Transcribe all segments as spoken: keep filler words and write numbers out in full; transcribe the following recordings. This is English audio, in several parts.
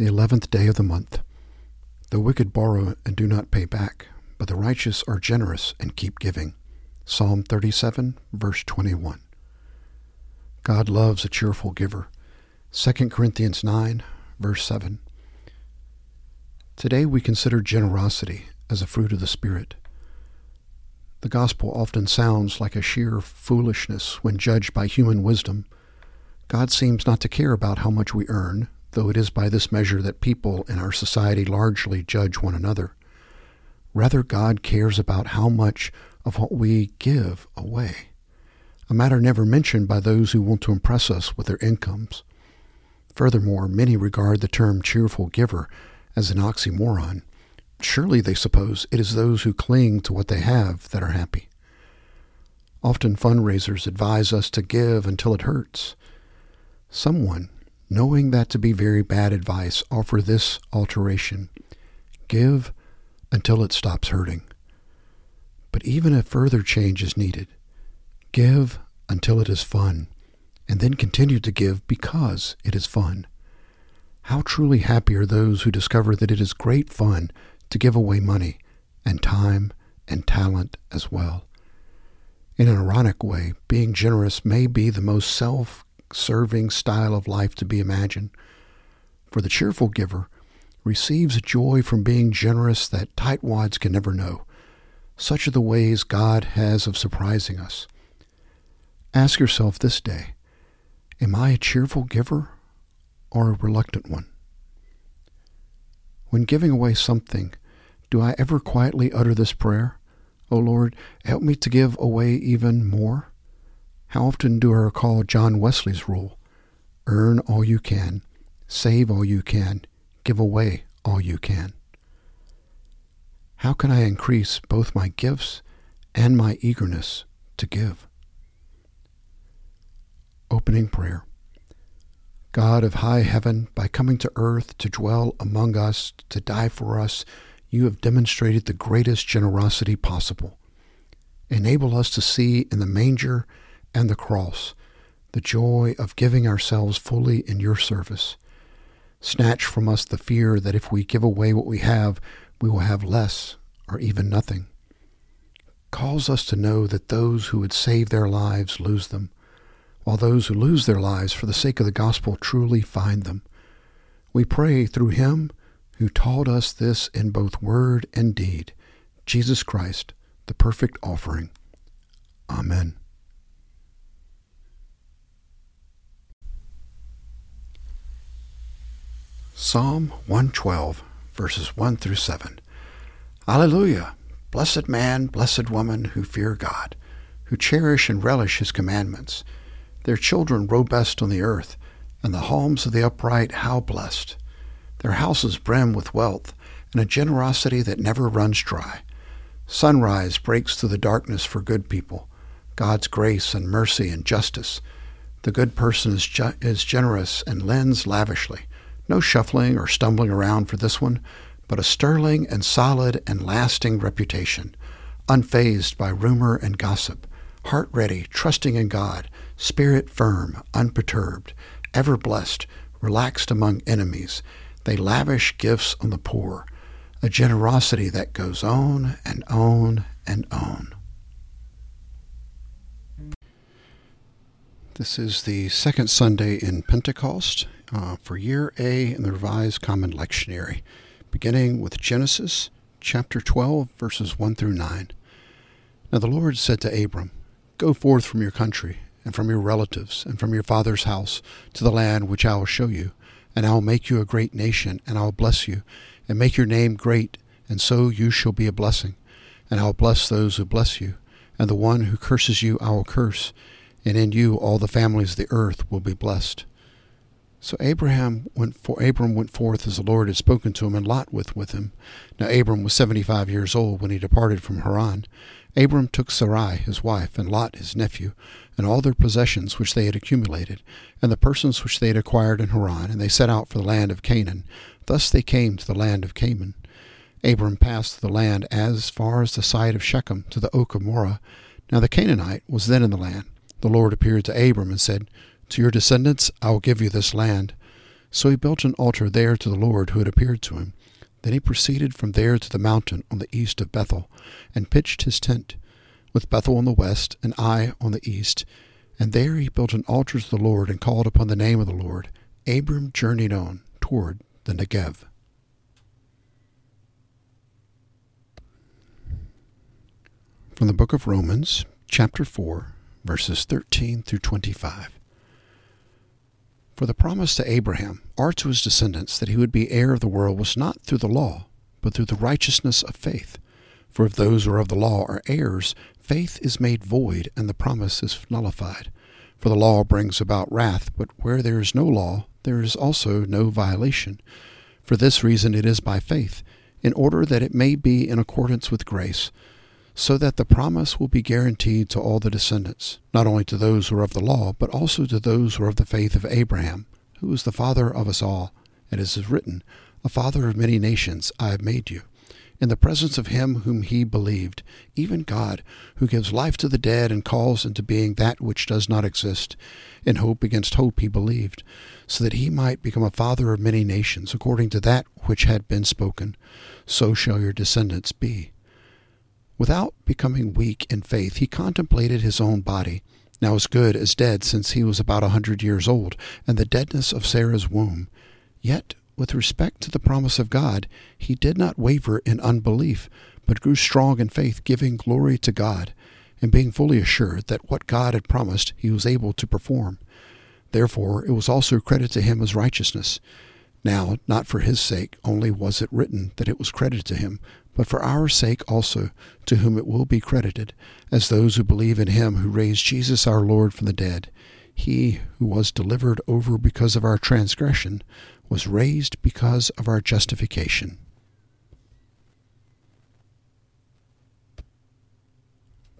the eleventh day of the month. The wicked borrow and do not pay back, but the righteous are generous and keep giving. Psalm thirty-seven, verse twenty-one. God loves a cheerful giver. Second Corinthians nine, verse seven. Today we consider generosity as a fruit of the Spirit. The gospel often sounds like a sheer foolishness when judged by human wisdom. God seems not to care about how much we earn, though it is by this measure that people in our society largely judge one another. Rather, God cares about how much of what we give away, a matter never mentioned by those who want to impress us with their incomes. Furthermore, many regard the term cheerful giver as an oxymoron. Surely, they suppose, it is those who cling to what they have that are happy. Often fundraisers advise us to give until it hurts. Someone, knowing that to be very bad advice, offer this alteration: give until it stops hurting. But even a further change is needed. Give until it is fun, and then continue to give because it is fun. How truly happy are those who discover that it is great fun to give away money and time and talent as well. In an ironic way, being generous may be the most self-serving style of life to be imagined. For the cheerful giver receives a joy from being generous that tightwads can never know. Such are the ways God has of surprising us. Ask yourself this day, am I a cheerful giver or a reluctant one? When giving away something, do I ever quietly utter this prayer, O Lord, help me to give away even more? How often do I recall John Wesley's rule, earn all you can, save all you can, give away all you can? How can I increase both my gifts and my eagerness to give? Opening prayer. God of high heaven, by coming to earth to dwell among us, to die for us, you have demonstrated the greatest generosity possible. Enable us to see in the manger and the cross the joy of giving ourselves fully in your service. Snatch from us the fear that if we give away what we have, we will have less or even nothing. Cause us to know that those who would save their lives lose them, while those who lose their lives for the sake of the gospel truly find them. We pray through him who taught us this in both word and deed, Jesus Christ, the perfect offering. Amen. Psalm one twelve, verses one through seven. Alleluia! Blessed man, blessed woman who fear God, who cherish and relish his commandments. Their children grow best on the earth, and the homes of the upright how blessed. Their houses brim with wealth, and a generosity that never runs dry. Sunrise breaks through the darkness for good people, God's grace and mercy and justice. The good person is, ju- is generous and lends lavishly. No shuffling or stumbling around for this one, but a sterling and solid and lasting reputation, unfazed by rumor and gossip, heart ready, trusting in God, spirit firm, unperturbed, ever blessed, relaxed among enemies. They lavish gifts on the poor, a generosity that goes on and on and on. This is the second Sunday in Pentecost uh, for Year A in the Revised Common Lectionary, beginning with Genesis chapter twelve, verses one through nine. Now the Lord said to Abram, go forth from your country and from your relatives, and from your father's house, to the land which I will show you. And I will make you a great nation, and I will bless you, and make your name great, and so you shall be a blessing. And I will bless those who bless you, and the one who curses you I will curse, and in you all the families of the earth will be blessed. So Abraham went for, Abram went forth as the Lord had spoken to him, and Lot with, with him. Now Abram was seventy-five years old when he departed from Haran. Abram took Sarai his wife, and Lot his nephew, and all their possessions which they had accumulated, and the persons which they had acquired in Haran, and they set out for the land of Canaan. Thus they came to the land of Canaan. Abram passed through the land as far as the site of Shechem, to the oak of Morah. Now the Canaanite was then in the land. The Lord appeared to Abram and said, to your descendants I will give you this land. So he built an altar there to the Lord who had appeared to him. Then he proceeded from there to the mountain on the east of Bethel, and pitched his tent, with Bethel on the west and Ai on the east. And there he built an altar to the Lord and called upon the name of the Lord. Abram journeyed on toward the Negev. From the book of Romans, chapter four, verses thirteen through twenty-five. For the promise to Abraham, or to his descendants, that he would be heir of the world was not through the law, but through the righteousness of faith. For if those who are of the law are heirs, faith is made void, and the promise is nullified. For the law brings about wrath, but where there is no law, there is also no violation. For this reason it is by faith, in order that it may be in accordance with grace, so that the promise will be guaranteed to all the descendants, not only to those who are of the law, but also to those who are of the faith of Abraham, who is the father of us all. And as is written, "A father of many nations I have made you," in the presence of him whom he believed, even God, who gives life to the dead and calls into being that which does not exist. In hope against hope he believed, so that he might become a father of many nations, according to that which had been spoken, "So shall your descendants be." Without becoming weak in faith, he contemplated his own body, now as good as dead since he was about a hundred years old, and the deadness of Sarah's womb. Yet, with respect to the promise of God, he did not waver in unbelief, but grew strong in faith, giving glory to God, and being fully assured that what God had promised he was able to perform. Therefore it was also credited to him as righteousness. Now, not for his sake only was it written that it was credited to him, but for our sake also, to whom it will be credited, as those who believe in him who raised Jesus our Lord from the dead. He who was delivered over because of our transgression was raised because of our justification.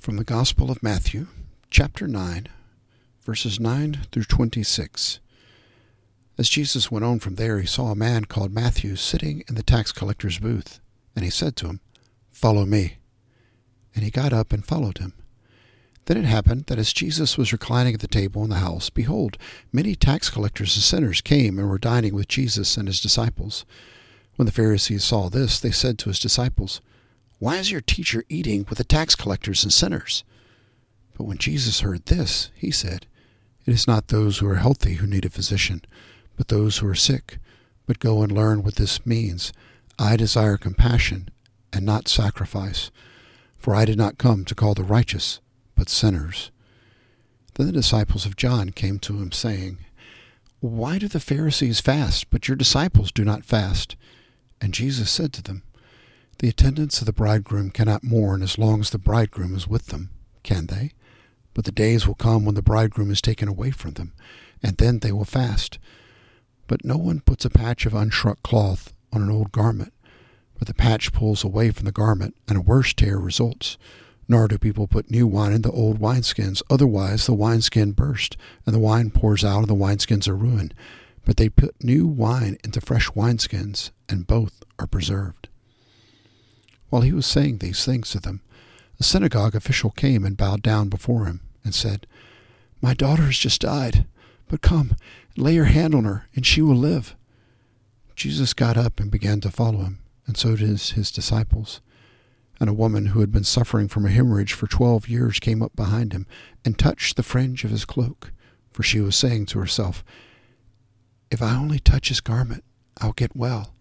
From the Gospel of Matthew, chapter nine, verses nine through twenty-six. As Jesus went on from there, he saw a man called Matthew sitting in the tax collector's booth, and he said to him, "Follow me." And he got up and followed him. Then it happened that as Jesus was reclining at the table in the house, behold, many tax collectors and sinners came and were dining with Jesus and his disciples. When the Pharisees saw this, they said to his disciples, "Why is your teacher eating with the tax collectors and sinners?" But when Jesus heard this, he said, "It is not those who are healthy who need a physician, but those who are sick. But go and learn what this means. I desire compassion and not sacrifice, for I did not come to call the righteous, but sinners." Then the disciples of John came to him, saying, "Why do the Pharisees fast, but your disciples do not fast?" And Jesus said to them, "The attendants of the bridegroom cannot mourn as long as the bridegroom is with them, can they? But the days will come when the bridegroom is taken away from them, and then they will fast. But no one puts a patch of unshrunk cloth on an old garment, but the patch pulls away from the garment, and a worse tear results. Nor do people put new wine in the old wineskins, otherwise the wineskin bursts, and the wine pours out, and the wineskins are ruined. But they put new wine into fresh wineskins, and both are preserved." While he was saying these things to them, a synagogue official came and bowed down before him, and said, "My daughter has just died, but come, lay your hand on her, and she will live." Jesus got up and began to follow him, and so did his disciples. And a woman who had been suffering from a hemorrhage for twelve years came up behind him and touched the fringe of his cloak, for she was saying to herself, "If I only touch his garment, I'll get well."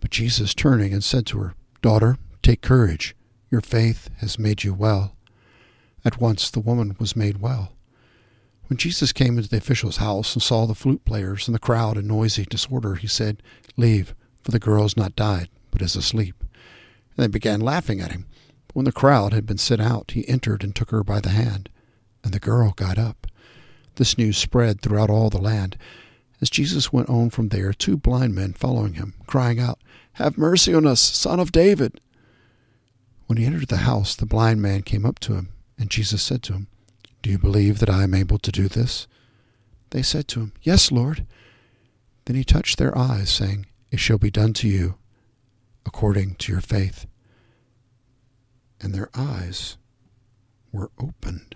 But Jesus, turning, and said to her, "Daughter, take courage. Your faith has made you well." At once the woman was made well. When Jesus came into the official's house and saw the flute players and the crowd in noisy disorder, he said, "Leave, for the girl has not died, but is asleep." And they began laughing at him. But when the crowd had been sent out, he entered and took her by the hand, and the girl got up. This news spread throughout all the land. As Jesus went on from there, two blind men following him, crying out, "Have mercy on us, Son of David!" When he entered the house, the blind man came up to him, and Jesus said to him, "Do you believe that I am able to do this?" They said to him, "Yes, Lord." Then he touched their eyes, saying, "It shall be done to you according to your faith." And their eyes were opened.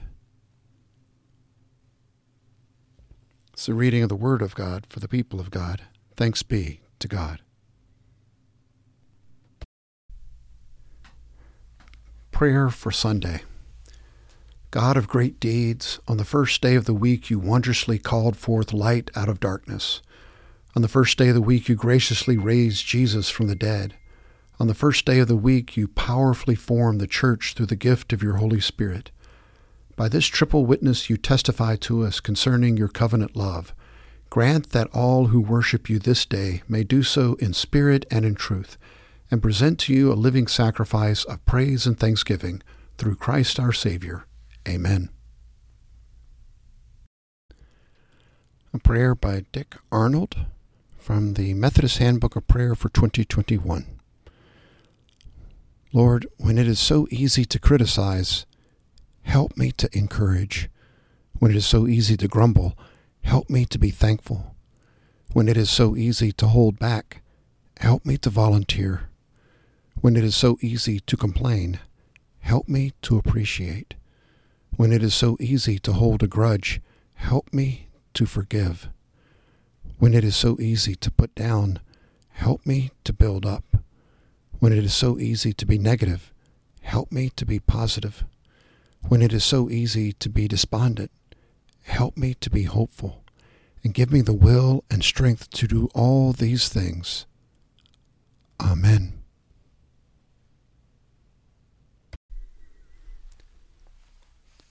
It's the reading of the Word of God for the people of God. Thanks be to God. Prayer for Sunday. God of great deeds, on the first day of the week you wondrously called forth light out of darkness. On the first day of the week you graciously raised Jesus from the dead. On the first day of the week you powerfully formed the church through the gift of your Holy Spirit. By this triple witness you testify to us concerning your covenant love. Grant that all who worship you this day may do so in spirit and in truth, and present to you a living sacrifice of praise and thanksgiving, through Christ our Savior. Amen. A prayer by Dick Arnold from the Methodist Handbook of Prayer for twenty twenty-one. Lord, when it is so easy to criticize, help me to encourage. When it is so easy to grumble, help me to be thankful. When it is so easy to hold back, help me to volunteer. When it is so easy to complain, help me to appreciate. When it is so easy to hold a grudge, help me to forgive. When it is so easy to put down, help me to build up. When it is so easy to be negative, help me to be positive. When it is so easy to be despondent, help me to be hopeful, and give me the will and strength to do all these things. Amen.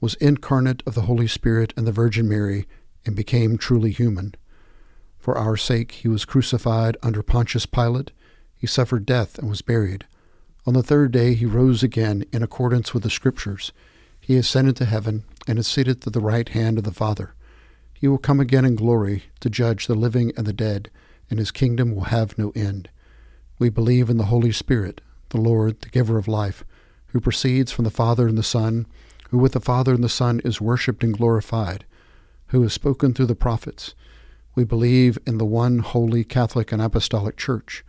was incarnate of the Holy Spirit and the Virgin Mary, and became truly human. For our sake he was crucified under Pontius Pilate. He suffered death and was buried. On the third day he rose again in accordance with the Scriptures. He ascended to heaven and is seated at the right hand of the Father. He will come again in glory to judge the living and the dead, and his kingdom will have no end. We believe in the Holy Spirit, the Lord, the giver of life, who proceeds from the Father and the Son, who with the Father and the Son is worshipped and glorified, who has spoken through the prophets. We believe in the one holy Catholic and Apostolic Church.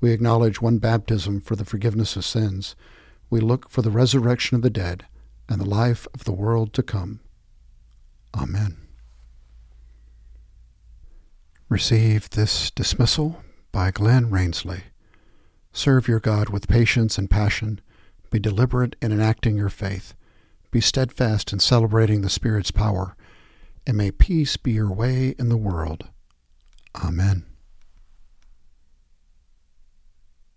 We acknowledge one baptism for the forgiveness of sins. We look for the resurrection of the dead and the life of the world to come. Amen. Receive this dismissal by Glenn Rainsley. Serve your God with patience and passion. Be deliberate in enacting your faith. Be steadfast in celebrating the Spirit's power, and may peace be your way in the world. Amen.